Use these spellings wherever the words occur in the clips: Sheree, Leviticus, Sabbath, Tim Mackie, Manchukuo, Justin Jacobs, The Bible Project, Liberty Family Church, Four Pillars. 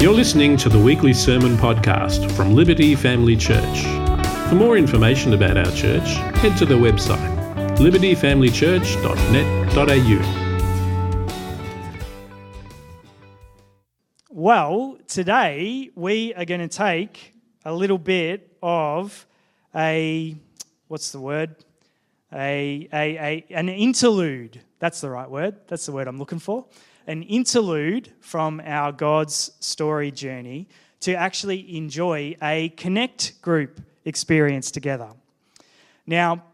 You're listening to the weekly sermon podcast from Liberty Family Church. For more information about our church, head to the website libertyfamilychurch.net.au. Well, today we are going to take a little bit of an interlude. That's the right word. That's the word I'm looking for. An interlude from our God's Story journey to actually enjoy a connect group experience together. Now,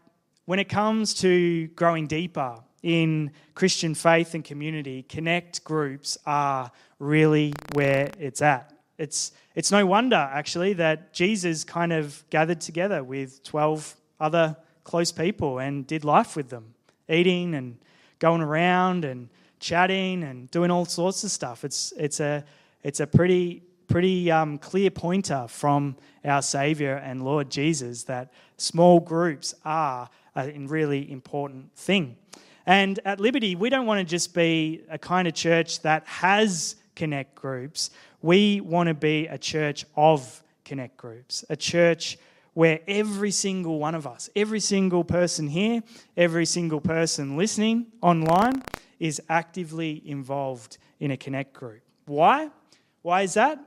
when it comes to growing deeper in Christian faith and community, connect groups are really where it's at. It's no wonder, actually, that Jesus kind of gathered together with 12 other close people and did life with them, eating and going around and chatting and doing all sorts of stuff. It's a pretty clear pointer from our Savior and Lord Jesus that small groups are a really important thing. And at Liberty, we don't want to just be a kind of church that has connect groups. We want to be a church of connect groups, a church where every single one of us, every single person here, every single person listening online is actively involved in a connect group. Why? Why is that?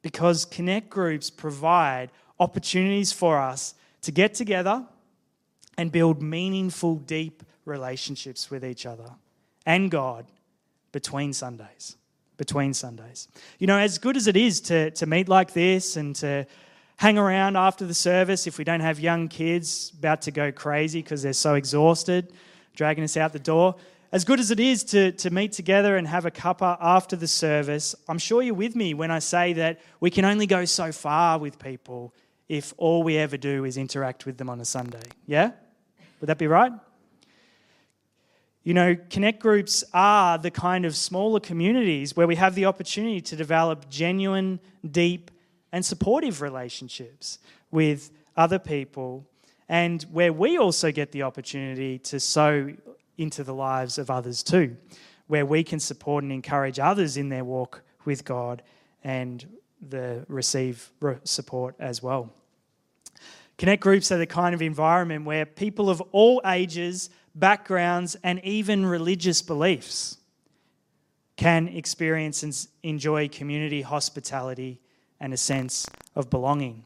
Because connect groups provide opportunities for us to get together and build meaningful, deep relationships with each other and God between Sundays. You know, as good as it is to meet like this and to hang around after the service, if we don't have young kids about to go crazy because they're so exhausted, dragging us out the door, as good as it is to meet together and have a cuppa after the service, I'm sure you're with me when I say that we can only go so far with people if all we ever do is interact with them on a Sunday. Yeah? Would that be right? You know, connect groups are the kind of smaller communities where we have the opportunity to develop genuine, deep, and supportive relationships with other people, and where we also get the opportunity to sow into the lives of others too, where we can support and encourage others in their walk with God and receive support as well. Connect groups are the kind of environment where people of all ages, backgrounds, and even religious beliefs can experience and enjoy community hospitality and a sense of belonging.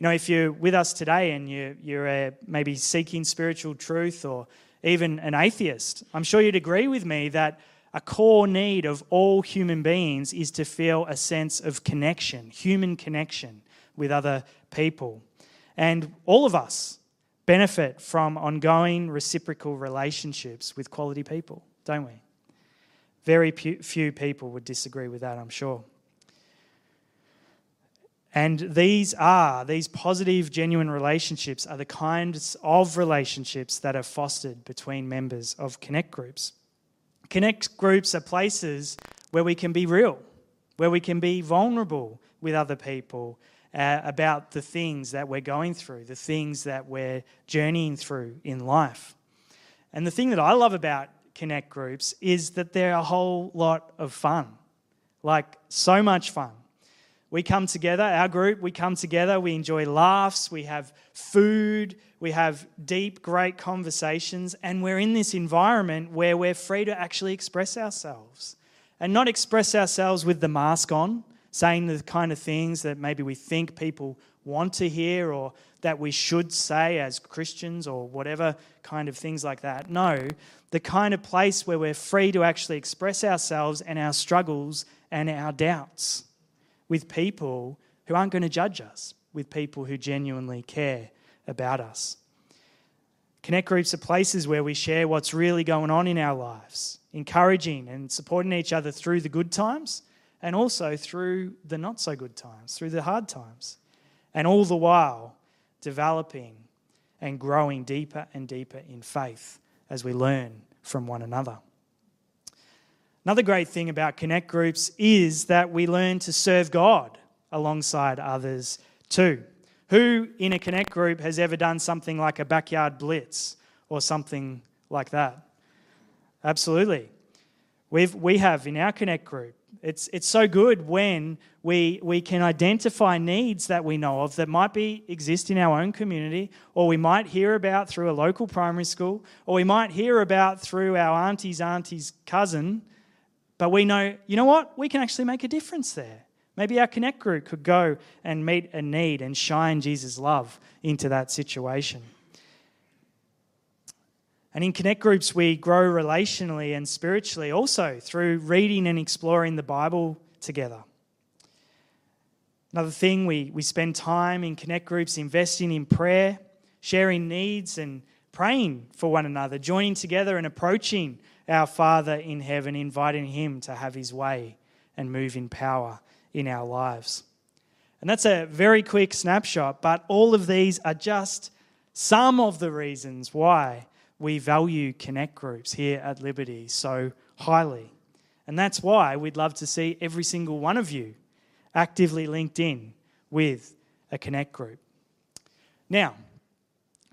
You know, if you're with us today and you're maybe seeking spiritual truth or even an atheist, I'm sure you'd agree with me that a core need of all human beings is to feel a sense of connection, human connection with other people. And all of us benefit from ongoing reciprocal relationships with quality people, don't we? Very few people would disagree with that, I'm sure. And these positive, genuine relationships are the kinds of relationships that are fostered between members of connect groups. Connect groups are places where we can be real, where we can be vulnerable with other people about the things that we're going through, the things that we're journeying through in life. And the thing that I love about connect groups is that they're a whole lot of fun, like so much fun. We come together, our group, we enjoy laughs, we have food, we have deep, great conversations, and we're in this environment where we're free to actually express ourselves and not express ourselves with the mask on, saying the kind of things that maybe we think people want to hear or that we should say as Christians or whatever kind of things like that. No, the kind of place where we're free to actually express ourselves and our struggles and our doubts, with people who aren't going to judge us, with people who genuinely care about us. Connect groups are places where we share what's really going on in our lives, encouraging and supporting each other through the good times and also through the not so good times, through the hard times, and all the while developing and growing deeper and deeper in faith as we learn from one another. Another great thing about connect groups is that we learn to serve God alongside others too. Who in a connect group has ever done something like a backyard blitz or something like that? Absolutely. We have in our connect group, It's so good when we can identify needs that we know of that might exist in our own community, or we might hear about through a local primary school, or we might hear about through our auntie's cousin, but we know, you know what? We can actually make a difference there. Maybe our Connect group could go and meet a need and shine Jesus' love into that situation. And in Connect groups, we grow relationally and spiritually also through reading and exploring the Bible together. Another thing, we spend time in Connect groups investing in prayer, sharing needs and praying for one another, joining together and approaching our Father in heaven, inviting him to have his way and move in power in our lives. And that's a very quick snapshot, but all of these are just some of the reasons why we value Connect groups here at Liberty so highly. And that's why we'd love to see every single one of you actively linked in with a Connect group. Now,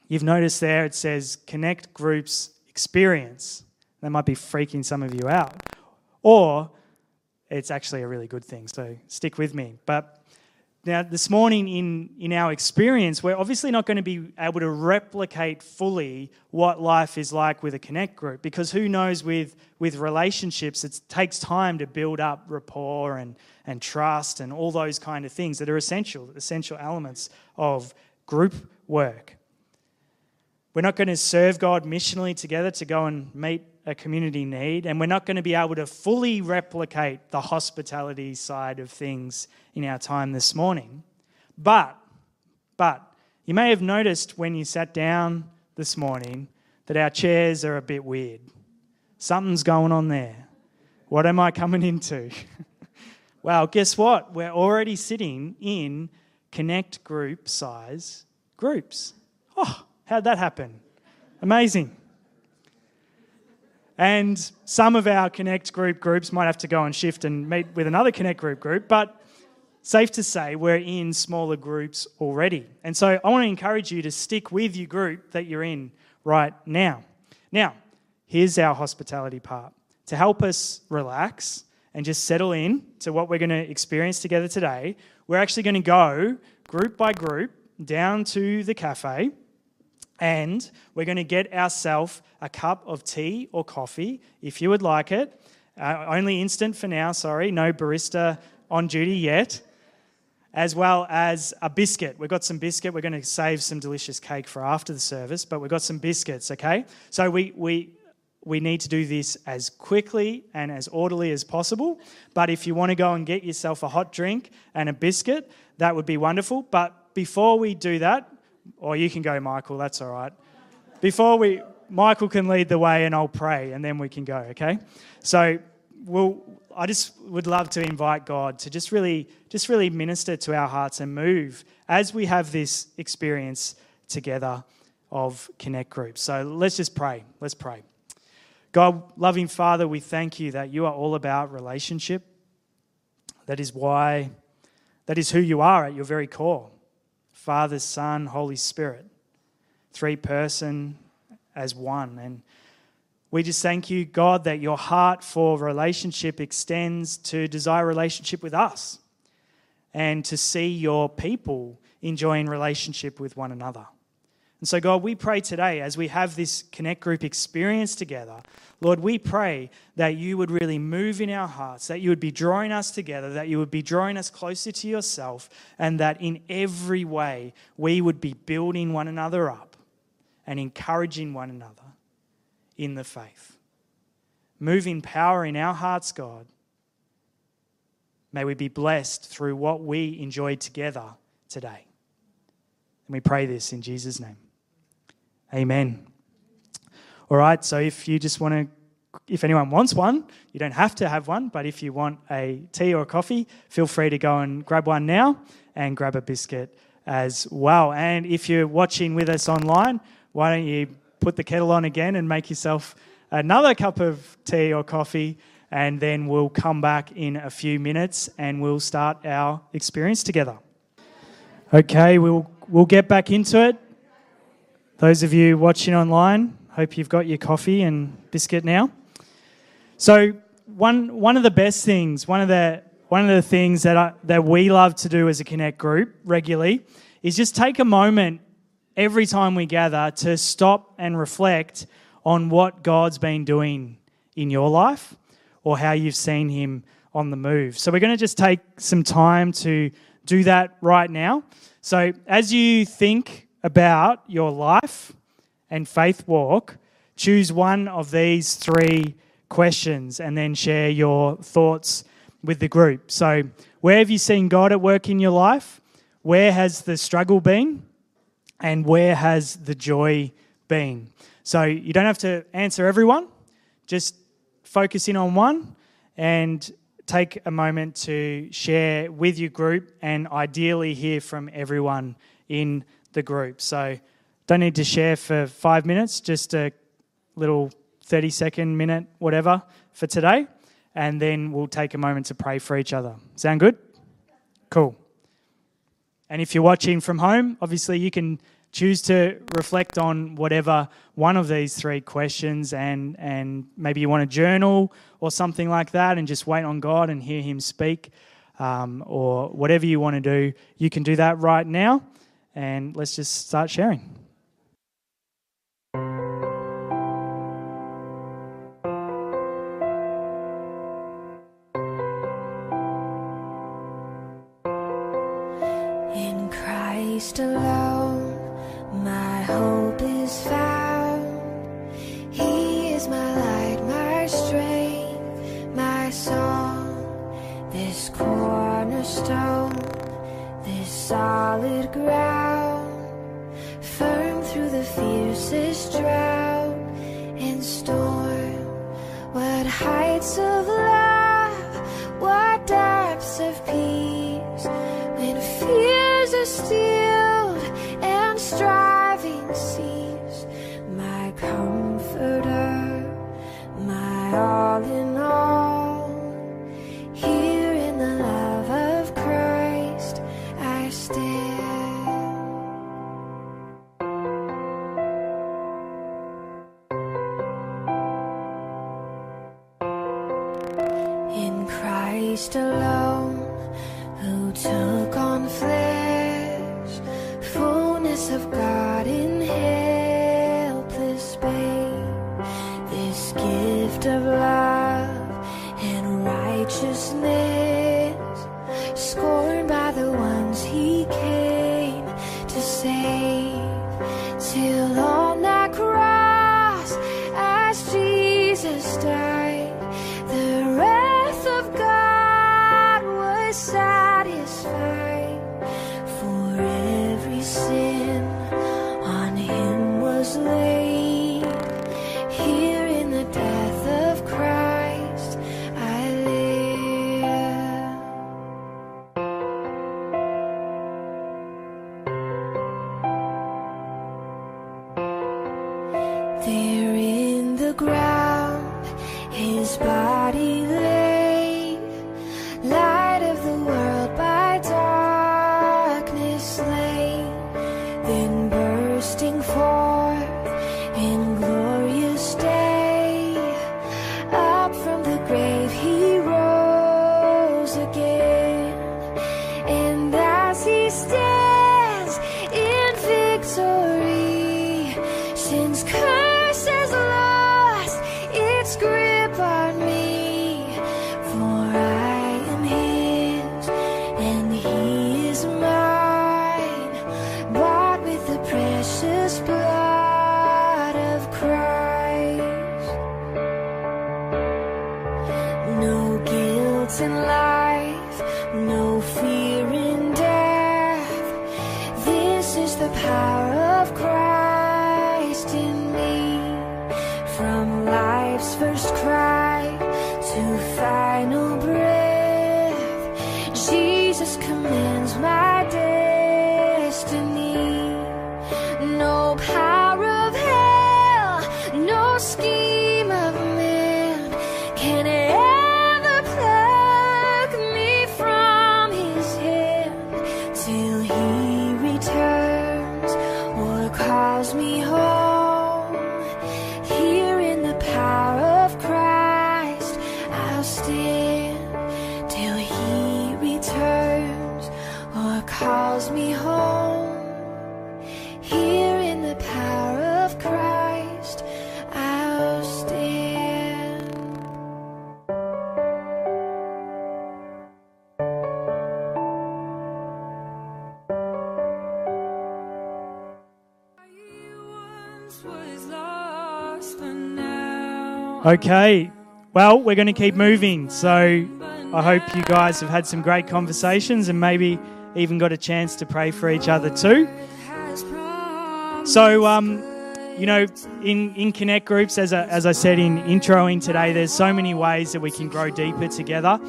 you've noticed there it says Connect groups experience. That might be freaking some of you out. Or it's actually a really good thing, so stick with me. But now this morning in our experience, we're obviously not going to be able to replicate fully what life is like with a Connect group, because who knows, with relationships, it takes time to build up rapport and trust and all those kind of things that are essential elements of group work. We're not going to serve God missionally together to go and meet a community need, and we're not going to be able to fully replicate the hospitality side of things in our time this morning. But you may have noticed when you sat down this morning that our chairs are a bit weird. Something's going on there. What am I coming into? Well, guess what? We're already sitting in Connect group size groups. Oh, how'd that happen? Amazing. And some of our Connect group groups might have to go and shift and meet with another Connect group, but safe to say we're in smaller groups already. And so I want to encourage you to stick with your group that you're in right now. Now, here's our hospitality part. To help us relax and just settle in to what we're going to experience together today, we're actually going to go group by group down to the cafe. And we're going to get ourselves a cup of tea or coffee, if you would like it. Only instant for now, sorry. No barista on duty yet. As well as a biscuit. We've got some biscuit. We're going to save some delicious cake for after the service, but we've got some biscuits, okay? So we need to do this as quickly and as orderly as possible. But if you want to go and get yourself a hot drink and a biscuit, that would be wonderful. But before we do that, or you can go, Michael, that's all right. Michael can lead the way and I'll pray and then we can go, okay? So I just would love to invite God to just really minister to our hearts and move as we have this experience together of Connect groups. So let's just pray. Let's pray. God, loving Father, we thank you that you are all about relationship. That is who you are at your very core. Father, Son, Holy Spirit, three person as one. And we just thank you, God, that your heart for relationship extends to desire relationship with us and to see your people enjoying relationship with one another. And so, God, we pray today as we have this Connect group experience together, Lord, we pray that you would really move in our hearts, that you would be drawing us together, that you would be drawing us closer to yourself, and that in every way we would be building one another up and encouraging one another in the faith. Move in power in our hearts, God. May we be blessed through what we enjoy together today. And we pray this in Jesus' name. Amen. All right, so if anyone wants one, you don't have to have one, but if you want a tea or a coffee, feel free to go and grab one now and grab a biscuit as well. And if you're watching with us online, why don't you put the kettle on again and make yourself another cup of tea or coffee, and then we'll come back in a few minutes and we'll start our experience together. Okay, we'll get back into it. Those of you watching online, hope you've got your coffee and biscuit now. So one of the best things, one of the things that we love to do as a Connect group regularly is just take a moment every time we gather to stop and reflect on what God's been doing in your life or how you've seen him on the move. So we're going to just take some time to do that right now. So as you think about your life and faith walk, choose one of these three questions and then share your thoughts with the group. So where have you seen God at work in your life? Where has the struggle been? And where has the joy been? So you don't have to answer everyone. Just focus in on one and take a moment to share with your group and ideally hear from everyone in the group. So don't need to share for 5 minutes, just a little 30-second, minute, whatever, for today. And then we'll take a moment to pray for each other. Sound good? Cool. And if you're watching from home, obviously you can choose to reflect on whatever one of these three questions, and maybe you want to journal or something like that and just wait on God and hear him speak, or whatever you want to do, you can do that right now. And let's just start sharing. Christ alone, my hope is found. He is my light, my strength, my song. This cornerstone, this solid ground, firm through the fiercest drought and storm. What heights of love, what depths of peace, when fears are still striving cease, my comforter, my all in all. Here in the love of Christ I stand. In Christ alone, who took on flesh, fullness of God in helpless babe, this gift of love and righteousness, scorned by the ones he came to save, till on that cross as Jesus died, the wrath of God was satisfied for every sin. calls me home. Here in the power of Christ, I'll stand. Okay, well, we're going to keep moving, so I hope you guys have had some great conversations and maybe even got a chance to pray for each other too. So, you know, in Connect groups, as I said in introing today, there's so many ways that we can grow deeper together.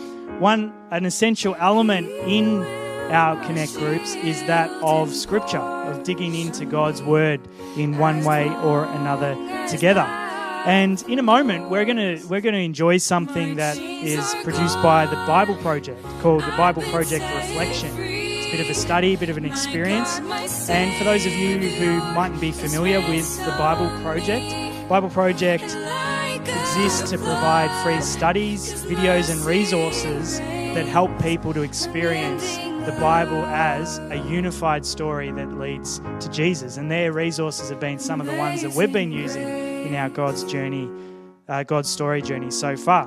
An essential element in our Connect groups is that of Scripture, of digging into God's Word in one way or another together. And in a moment, we're going to enjoy something that is produced by The Bible Project, called The Bible Project Reflection. It's a bit of a study, a bit of an experience. And for those of you who mightn't be familiar with The Bible Project exists to provide free studies, videos and resources that help people to experience the Bible as a unified story that leads to Jesus. And their resources have been some of the ones that we've been using in our God's story journey so far.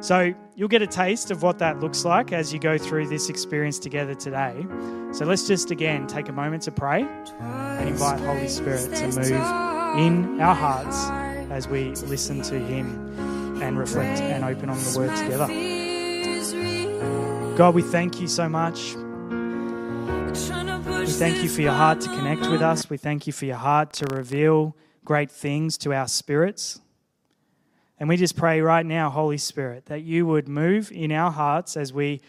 So you'll get a taste of what that looks like as you go through this experience together today. So let's just again take a moment to pray and invite Holy Spirit to move in our hearts as we listen to Him and reflect and open on the Word together. God, we thank you so much. We thank you for your heart to connect with us. We thank you for your heart to reveal great things to our spirits. And we just pray right now, Holy Spirit, that you would move in our hearts as we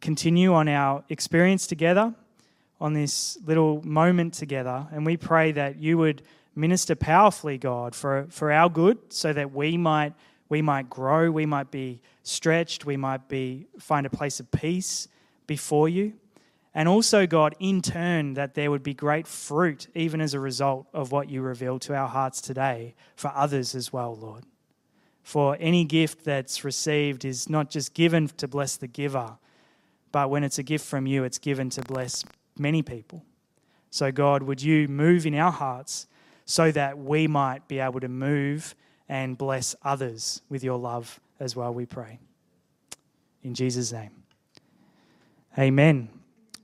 continue on our experience together, on this little moment together. And we pray that you would minister powerfully, God, for our good, so that we might grow, we might be stretched, we might find a place of peace before you. And also, God, in turn, that there would be great fruit even as a result of what you reveal to our hearts today for others as well, Lord. For any gift that's received is not just given to bless the giver, but when it's a gift from you, it's given to bless many people. So, God, would you move in our hearts so that we might be able to move and bless others with your love as well, we pray. In Jesus' name. Amen.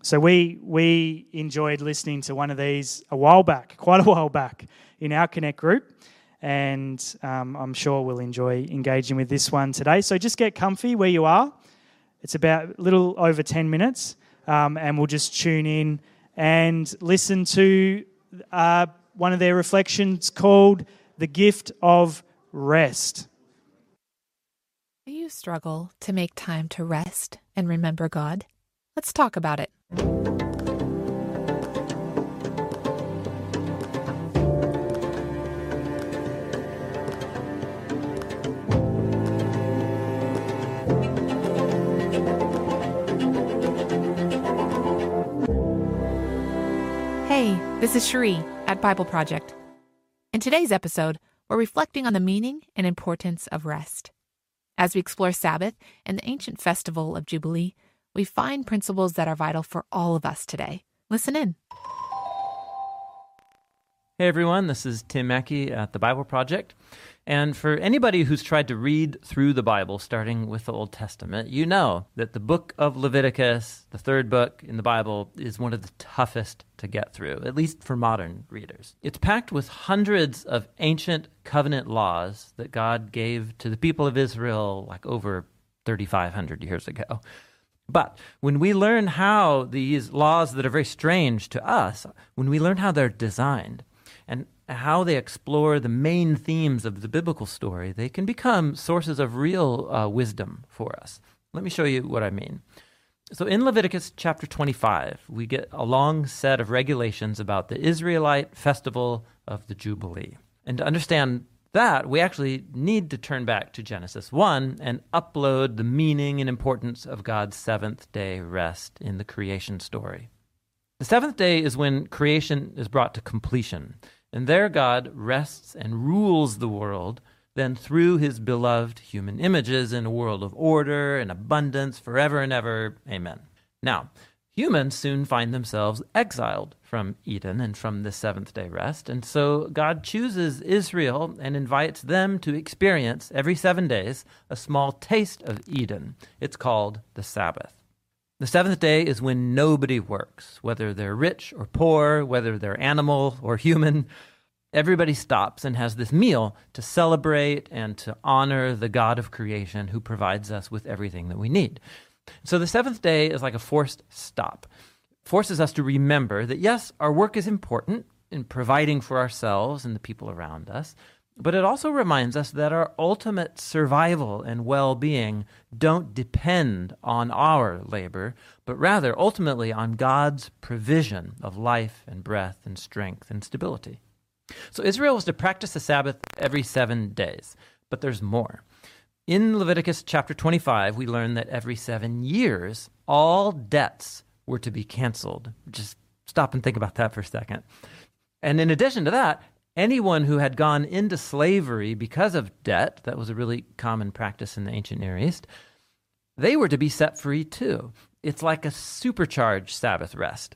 So we enjoyed listening to one of these a while back, quite a while back, in our Connect group, and I'm sure we'll enjoy engaging with this one today. So just get comfy where you are. It's about a little over 10 minutes, and we'll just tune in and listen to one of their reflections called The Gift of Rest. Do you struggle to make time to rest and remember God? Let's talk about it. Hey, this is Sheree at Bible Project. In today's episode, we're reflecting on the meaning and importance of rest. As we explore Sabbath and the ancient festival of Jubilee, we find principles that are vital for all of us today. Listen in. Hey everyone, this is Tim Mackie at The Bible Project. And for anybody who's tried to read through the Bible, starting with the Old Testament, you know that the book of Leviticus, the third book in the Bible, is one of the toughest to get through, at least for modern readers. It's packed with hundreds of ancient covenant laws that God gave to the people of Israel like over 3,500 years ago. But when we learn how these laws that are very strange to us, when we learn how they're designed and how they explore the main themes of the biblical story, they can become sources of real wisdom for us. Let me show you what I mean. So in Leviticus chapter 25, we get a long set of regulations about the Israelite festival of the Jubilee. And to understand that, we actually need to turn back to Genesis 1 and upload the meaning and importance of God's seventh-day rest in the creation story. The seventh day is when creation is brought to completion, and there God rests and rules the world, then through his beloved human images in a world of order and abundance forever and ever. Amen. Now, humans soon find themselves exiled from Eden and from the seventh-day rest. And so God chooses Israel and invites them to experience every 7 days a small taste of Eden. It's called the Sabbath. The seventh day is when nobody works, whether they're rich or poor, whether they're animal or human. Everybody stops and has this meal to celebrate and to honor the God of creation who provides us with everything that we need. So the seventh day is like a forced stop. It forces us to remember that, yes, our work is important in providing for ourselves and the people around us, but it also reminds us that our ultimate survival and well-being don't depend on our labor, but rather ultimately on God's provision of life and breath and strength and stability. So Israel was to practice the Sabbath every 7 days, but there's more. In Leviticus chapter 25, we learn that every 7 years, all debts were to be canceled. Just stop and think about that for a second. And in addition to that, anyone who had gone into slavery because of debt, that was a really common practice in the ancient Near East, they were to be set free too. It's like a supercharged Sabbath rest.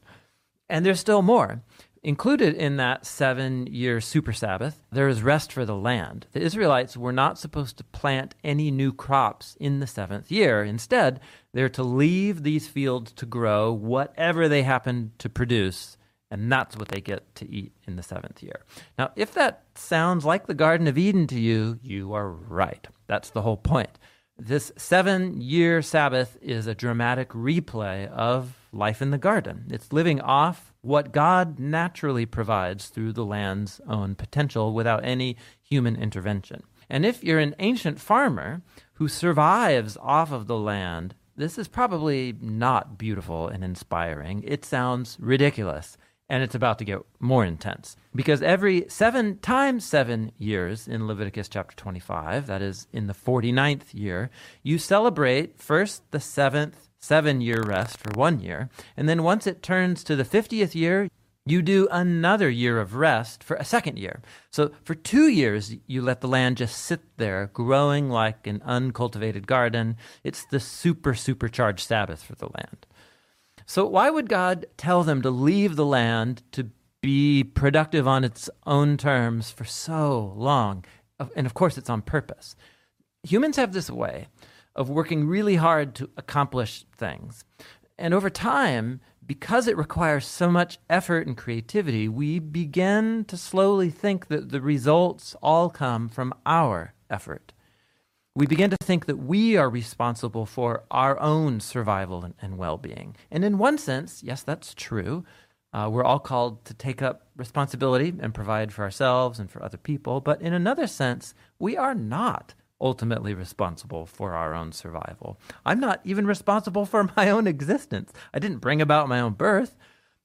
And there's still more. Included in that 7-year super Sabbath, there is rest for the land. The Israelites were not supposed to plant any new crops in the 7th year. Instead, they're to leave these fields to grow whatever they happen to produce, and that's what they get to eat in the 7th year. Now, if that sounds like the Garden of Eden to you, you are right. That's the whole point. This 7-year Sabbath is a dramatic replay of life in the garden. It's living off what God naturally provides through the land's own potential without any human intervention. And if you're an ancient farmer who survives off of the land, this is probably not beautiful and inspiring. It sounds ridiculous, and it's about to get more intense. Because every 7 times 7 years in Leviticus chapter 25, that is in the 49th year, you celebrate first the 7th 7-year rest for 1 year, and then once it turns to the 50th year, you do another year of rest for a 2nd year. So for 2 years, you let the land just sit there, growing like an uncultivated garden. It's the supercharged Sabbath for the land. So why would God tell them to leave the land to be productive on its own terms for so long? And of course, it's on purpose. Humans have this way of working really hard to accomplish things. And over time, because it requires so much effort and creativity, we begin to slowly think that the results all come from our effort. We begin to think that we are responsible for our own survival and well-being. And in one sense, yes, that's true. We're all called to take up responsibility and provide for ourselves and for other people. But in another sense, we are not ultimately responsible for our own survival. I'm not even responsible for my own existence. I didn't bring about my own birth.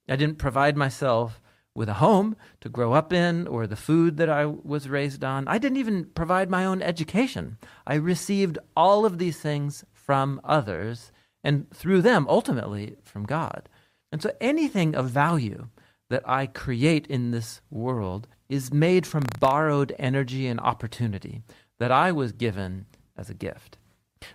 I didn't provide myself with a home to grow up in or the food that I was raised on. I didn't even provide my own education. I received all of these things from others and through them, ultimately, from God. And so anything of value that I create in this world is made from borrowed energy and opportunity that I was given as a gift.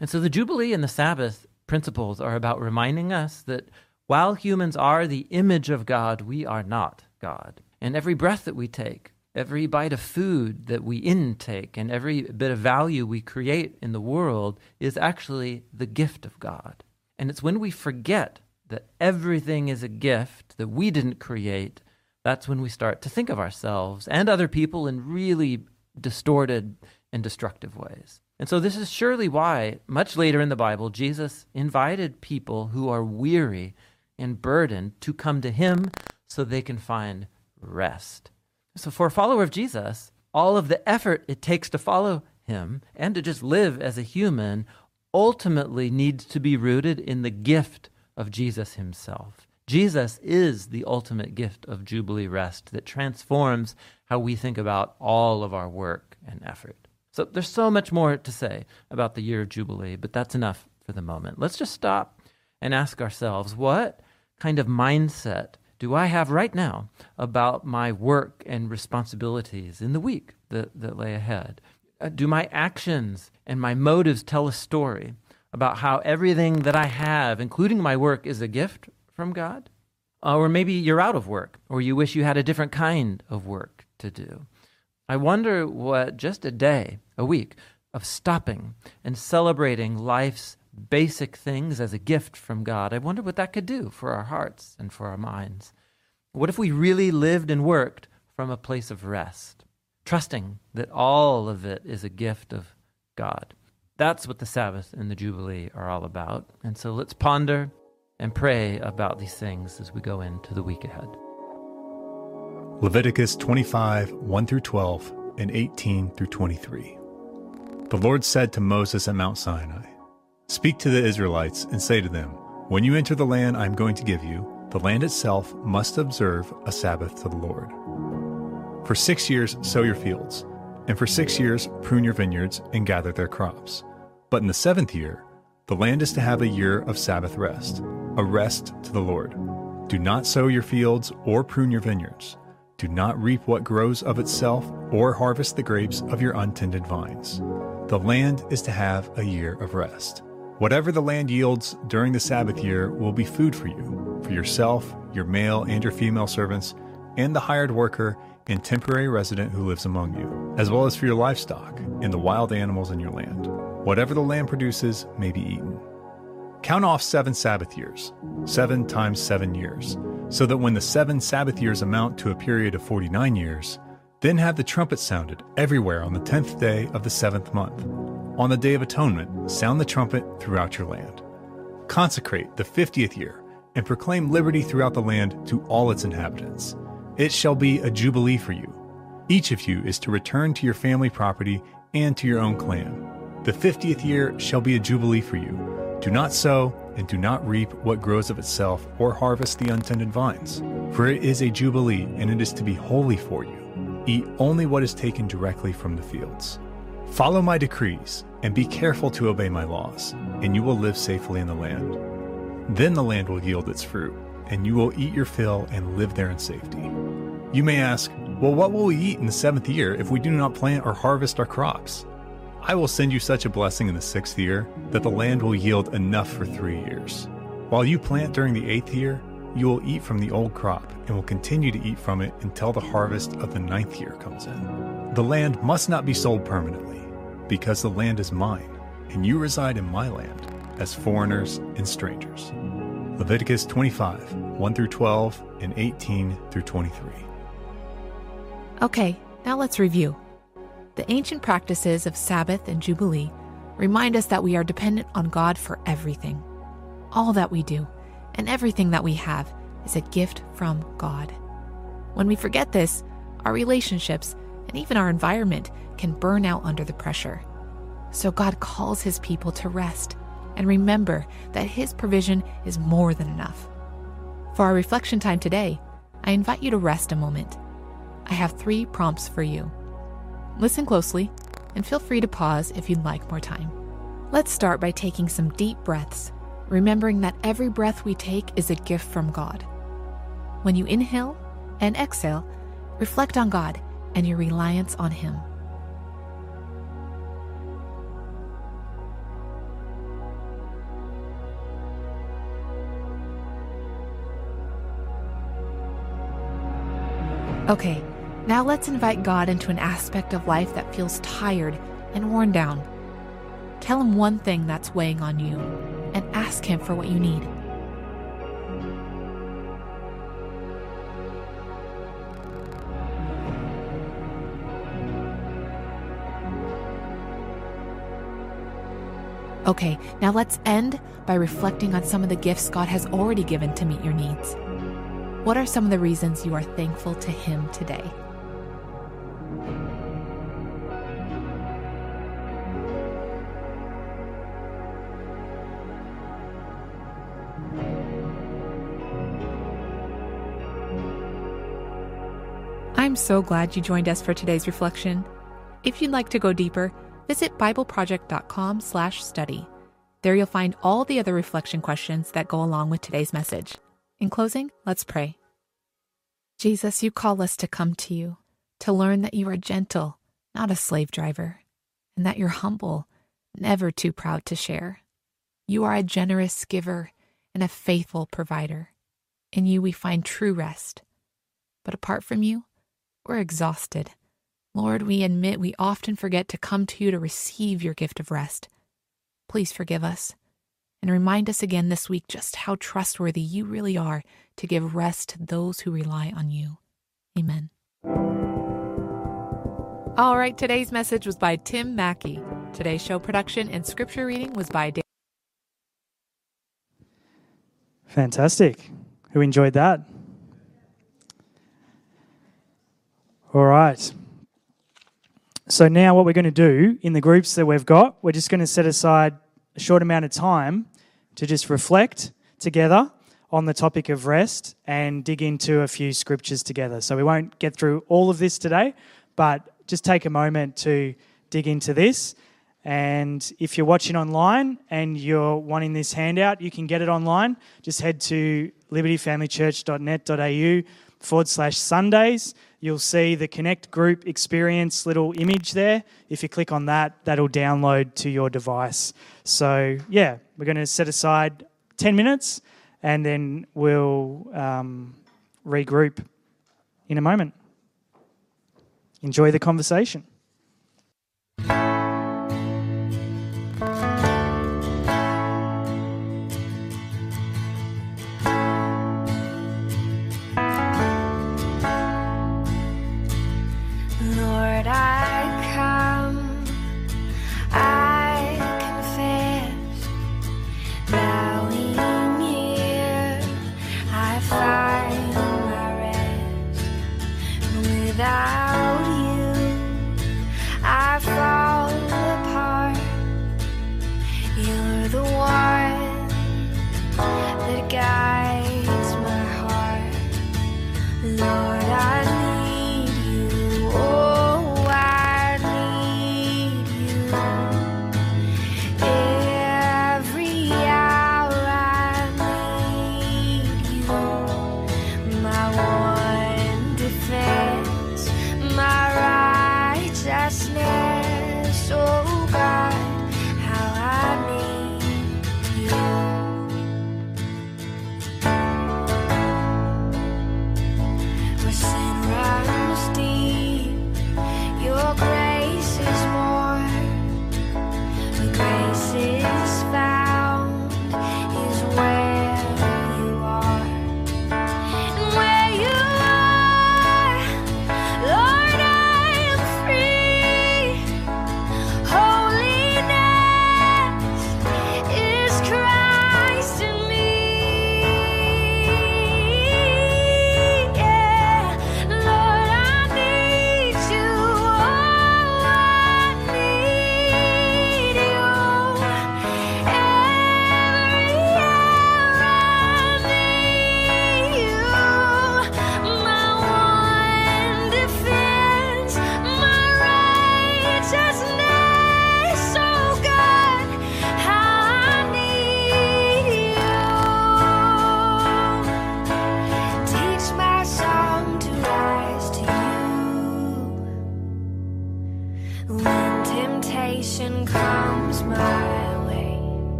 And so the Jubilee and the Sabbath principles are about reminding us that while humans are the image of God, we are not God. And every breath that we take, every bite of food that we intake, and every bit of value we create in the world is actually the gift of God. And it's when we forget that everything is a gift that we didn't create, that's when we start to think of ourselves and other people in really distorted and destructive ways. And so this is surely why, much later in the Bible, Jesus invited people who are weary and burdened to come to him so they can find rest. So for a follower of Jesus, all of the effort it takes to follow him and to just live as a human ultimately needs to be rooted in the gift of Jesus himself. Jesus is the ultimate gift of Jubilee rest that transforms how we think about all of our work and effort. So there's so much more to say about the year of Jubilee, but that's enough for the moment. Let's just stop and ask ourselves, what kind of mindset do I have right now about my work and responsibilities in the week that lay ahead? Do my actions and my motives tell a story about how everything that I have, including my work, is a gift from God. Or maybe you're out of work, or you wish you had a different kind of work to do. I wonder what just a day, a week, of stopping and celebrating life's basic things as a gift from God, I wonder what that could do for our hearts and for our minds. What if we really lived and worked from a place of rest, trusting that all of it is a gift of God? That's what the Sabbath and the Jubilee are all about. And so let's ponder and pray about these things as we go into the week ahead. Leviticus 25, 1-12, and 18-23. The Lord said to Moses at Mount Sinai, "Speak to the Israelites and say to them, when you enter the land I am going to give you, the land itself must observe a Sabbath to the Lord. For 6 years sow your fields, and for 6 years prune your vineyards and gather their crops. But in the 7th year, the land is to have a year of Sabbath rest, a rest to the Lord. Do not sow your fields or prune your vineyards. Do not reap what grows of itself or harvest the grapes of your untended vines. The land is to have a year of rest. Whatever the land yields during the Sabbath year will be food for you, for yourself, your male and your female servants, and the hired worker and temporary resident who lives among you, as well as for your livestock and the wild animals in your land. Whatever the land produces may be eaten. Count off 7 Sabbath years, 7 times 7 years, so that when the 7 Sabbath years amount to a period of 49 years, then have the trumpet sounded everywhere on the 10th day of the 7th month. On the Day of Atonement, sound the trumpet throughout your land. Consecrate the 50th year and proclaim liberty throughout the land to all its inhabitants. It shall be a jubilee for you. Each of you is to return to your family property and to your own clan. The 50th year shall be a jubilee for you. Do not sow and do not reap what grows of itself or harvest the untended vines, for it is a jubilee and it is to be holy for you. Eat only what is taken directly from the fields. Follow my decrees and be careful to obey my laws, and you will live safely in the land. Then the land will yield its fruit, and you will eat your fill and live there in safety. You may ask, well, what will we eat in the 7th year if we do not plant or harvest our crops? I will send you such a blessing in the 6th year that the land will yield enough for 3 years. While you plant during the 8th year, you will eat from the old crop and will continue to eat from it until the harvest of the 9th year comes in. The land must not be sold permanently, because the land is mine, and you reside in my land as foreigners and strangers." Leviticus 25, 1-12, and 18-23. Okay, now let's review. The ancient practices of Sabbath and Jubilee remind us that we are dependent on God for everything. All that we do and everything that we have is a gift from God. When we forget this, our relationships and even our environment can burn out under the pressure. So God calls his people to rest and remember that his provision is more than enough. For our reflection time today, I invite you to rest a moment. I have 3 prompts for you. Listen closely and feel free to pause if you'd like more time. Let's start by taking some deep breaths, remembering that every breath we take is a gift from God. When you inhale and exhale, reflect on God and your reliance on him. Okay, now let's invite God into an aspect of life that feels tired and worn down. Tell him one thing that's weighing on you and ask him for what you need. Okay, now let's end by reflecting on some of the gifts God has already given to meet your needs. What are some of the reasons you are thankful to him today? I'm so glad you joined us for today's reflection. If you'd like to go deeper, visit BibleProject.com/study. There you'll find all the other reflection questions that go along with today's message. In closing, let's pray. Jesus, you call us to come to you, to learn that you are gentle, not a slave driver, and that you're humble, never too proud to share. You are a generous giver and a faithful provider. In you we find true rest. But apart from you, we're exhausted. Lord, we admit we often forget to come to you to receive your gift of rest. Please forgive us and remind us again this week just how trustworthy you really are to give rest to those who rely on you. Amen. All right, today's message was by Tim Mackie. Today's show production and scripture reading was by Dave. Fantastic. Who enjoyed that? All right. So now what we're going to do in the groups that we've got, we're just going to set aside a short amount of time to just reflect together on the topic of rest and dig into a few scriptures together. So we won't get through all of this today, but just take a moment to dig into this. And if you're watching online and you're wanting this handout, you can get it online. Just head to libertyfamilychurch.net.au/Sundays. You'll see the Connect Group Experience little image there. If you click on that, that'll download to your device. So, yeah, we're going to set aside 10 minutes and then we'll regroup in a moment. Enjoy the conversation.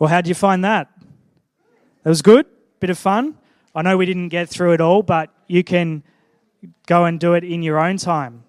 Well, how did you find that? That was good, bit of fun. I know we didn't get through it all, but you can go and do it in your own time.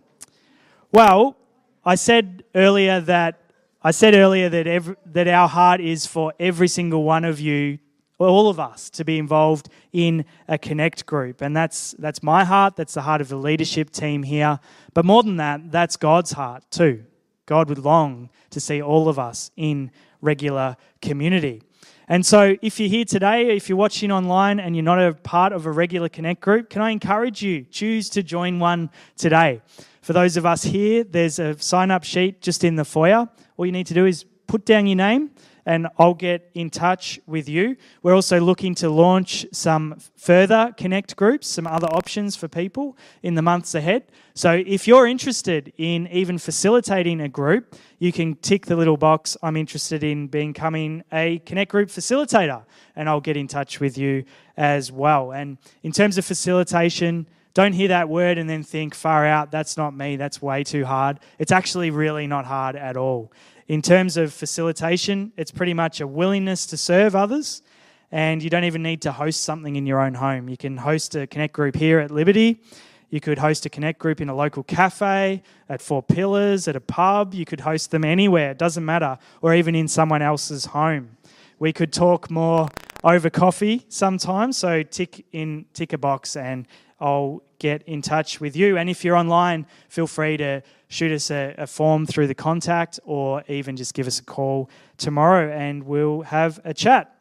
Well, I said earlier that our heart is for every single one of you, all of us, to be involved in a connect group. And that's my heart. That's the heart of the leadership team here. But more than that, that's God's heart too. God would long to see all of us in regular community. And so if you're here today, if you're watching online and you're not a part of a regular connect group, can I encourage you, choose to join one today. For those of us here, there's a sign-up sheet just in the foyer. All you need to do is put down your name and I'll get in touch with you. We're also looking to launch some further connect groups, some other options for people in the months ahead. So if you're interested in even facilitating a group, you can tick the little box, I'm interested in becoming a connect group facilitator, and I'll get in touch with you as well. And in terms of facilitation, don't hear that word and then think, far out, that's not me, that's way too hard. It's actually really not hard at all. In terms of facilitation, it's pretty much a willingness to serve others, and you don't even need to host something in your own home. You can host a connect group here at Liberty. You could host a connect group in a local cafe, at Four Pillars, at a pub. You could host them anywhere, it doesn't matter, or even in someone else's home. We could talk more over coffee sometimes, so tick a box and I'll get in touch with you. And if you're online, feel free to shoot us a form through the contact, or even just give us a call tomorrow and we'll have a chat.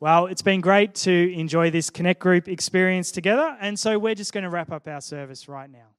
Well, it's been great to enjoy this Connect Group experience together, and so we're just going to wrap up our service right now.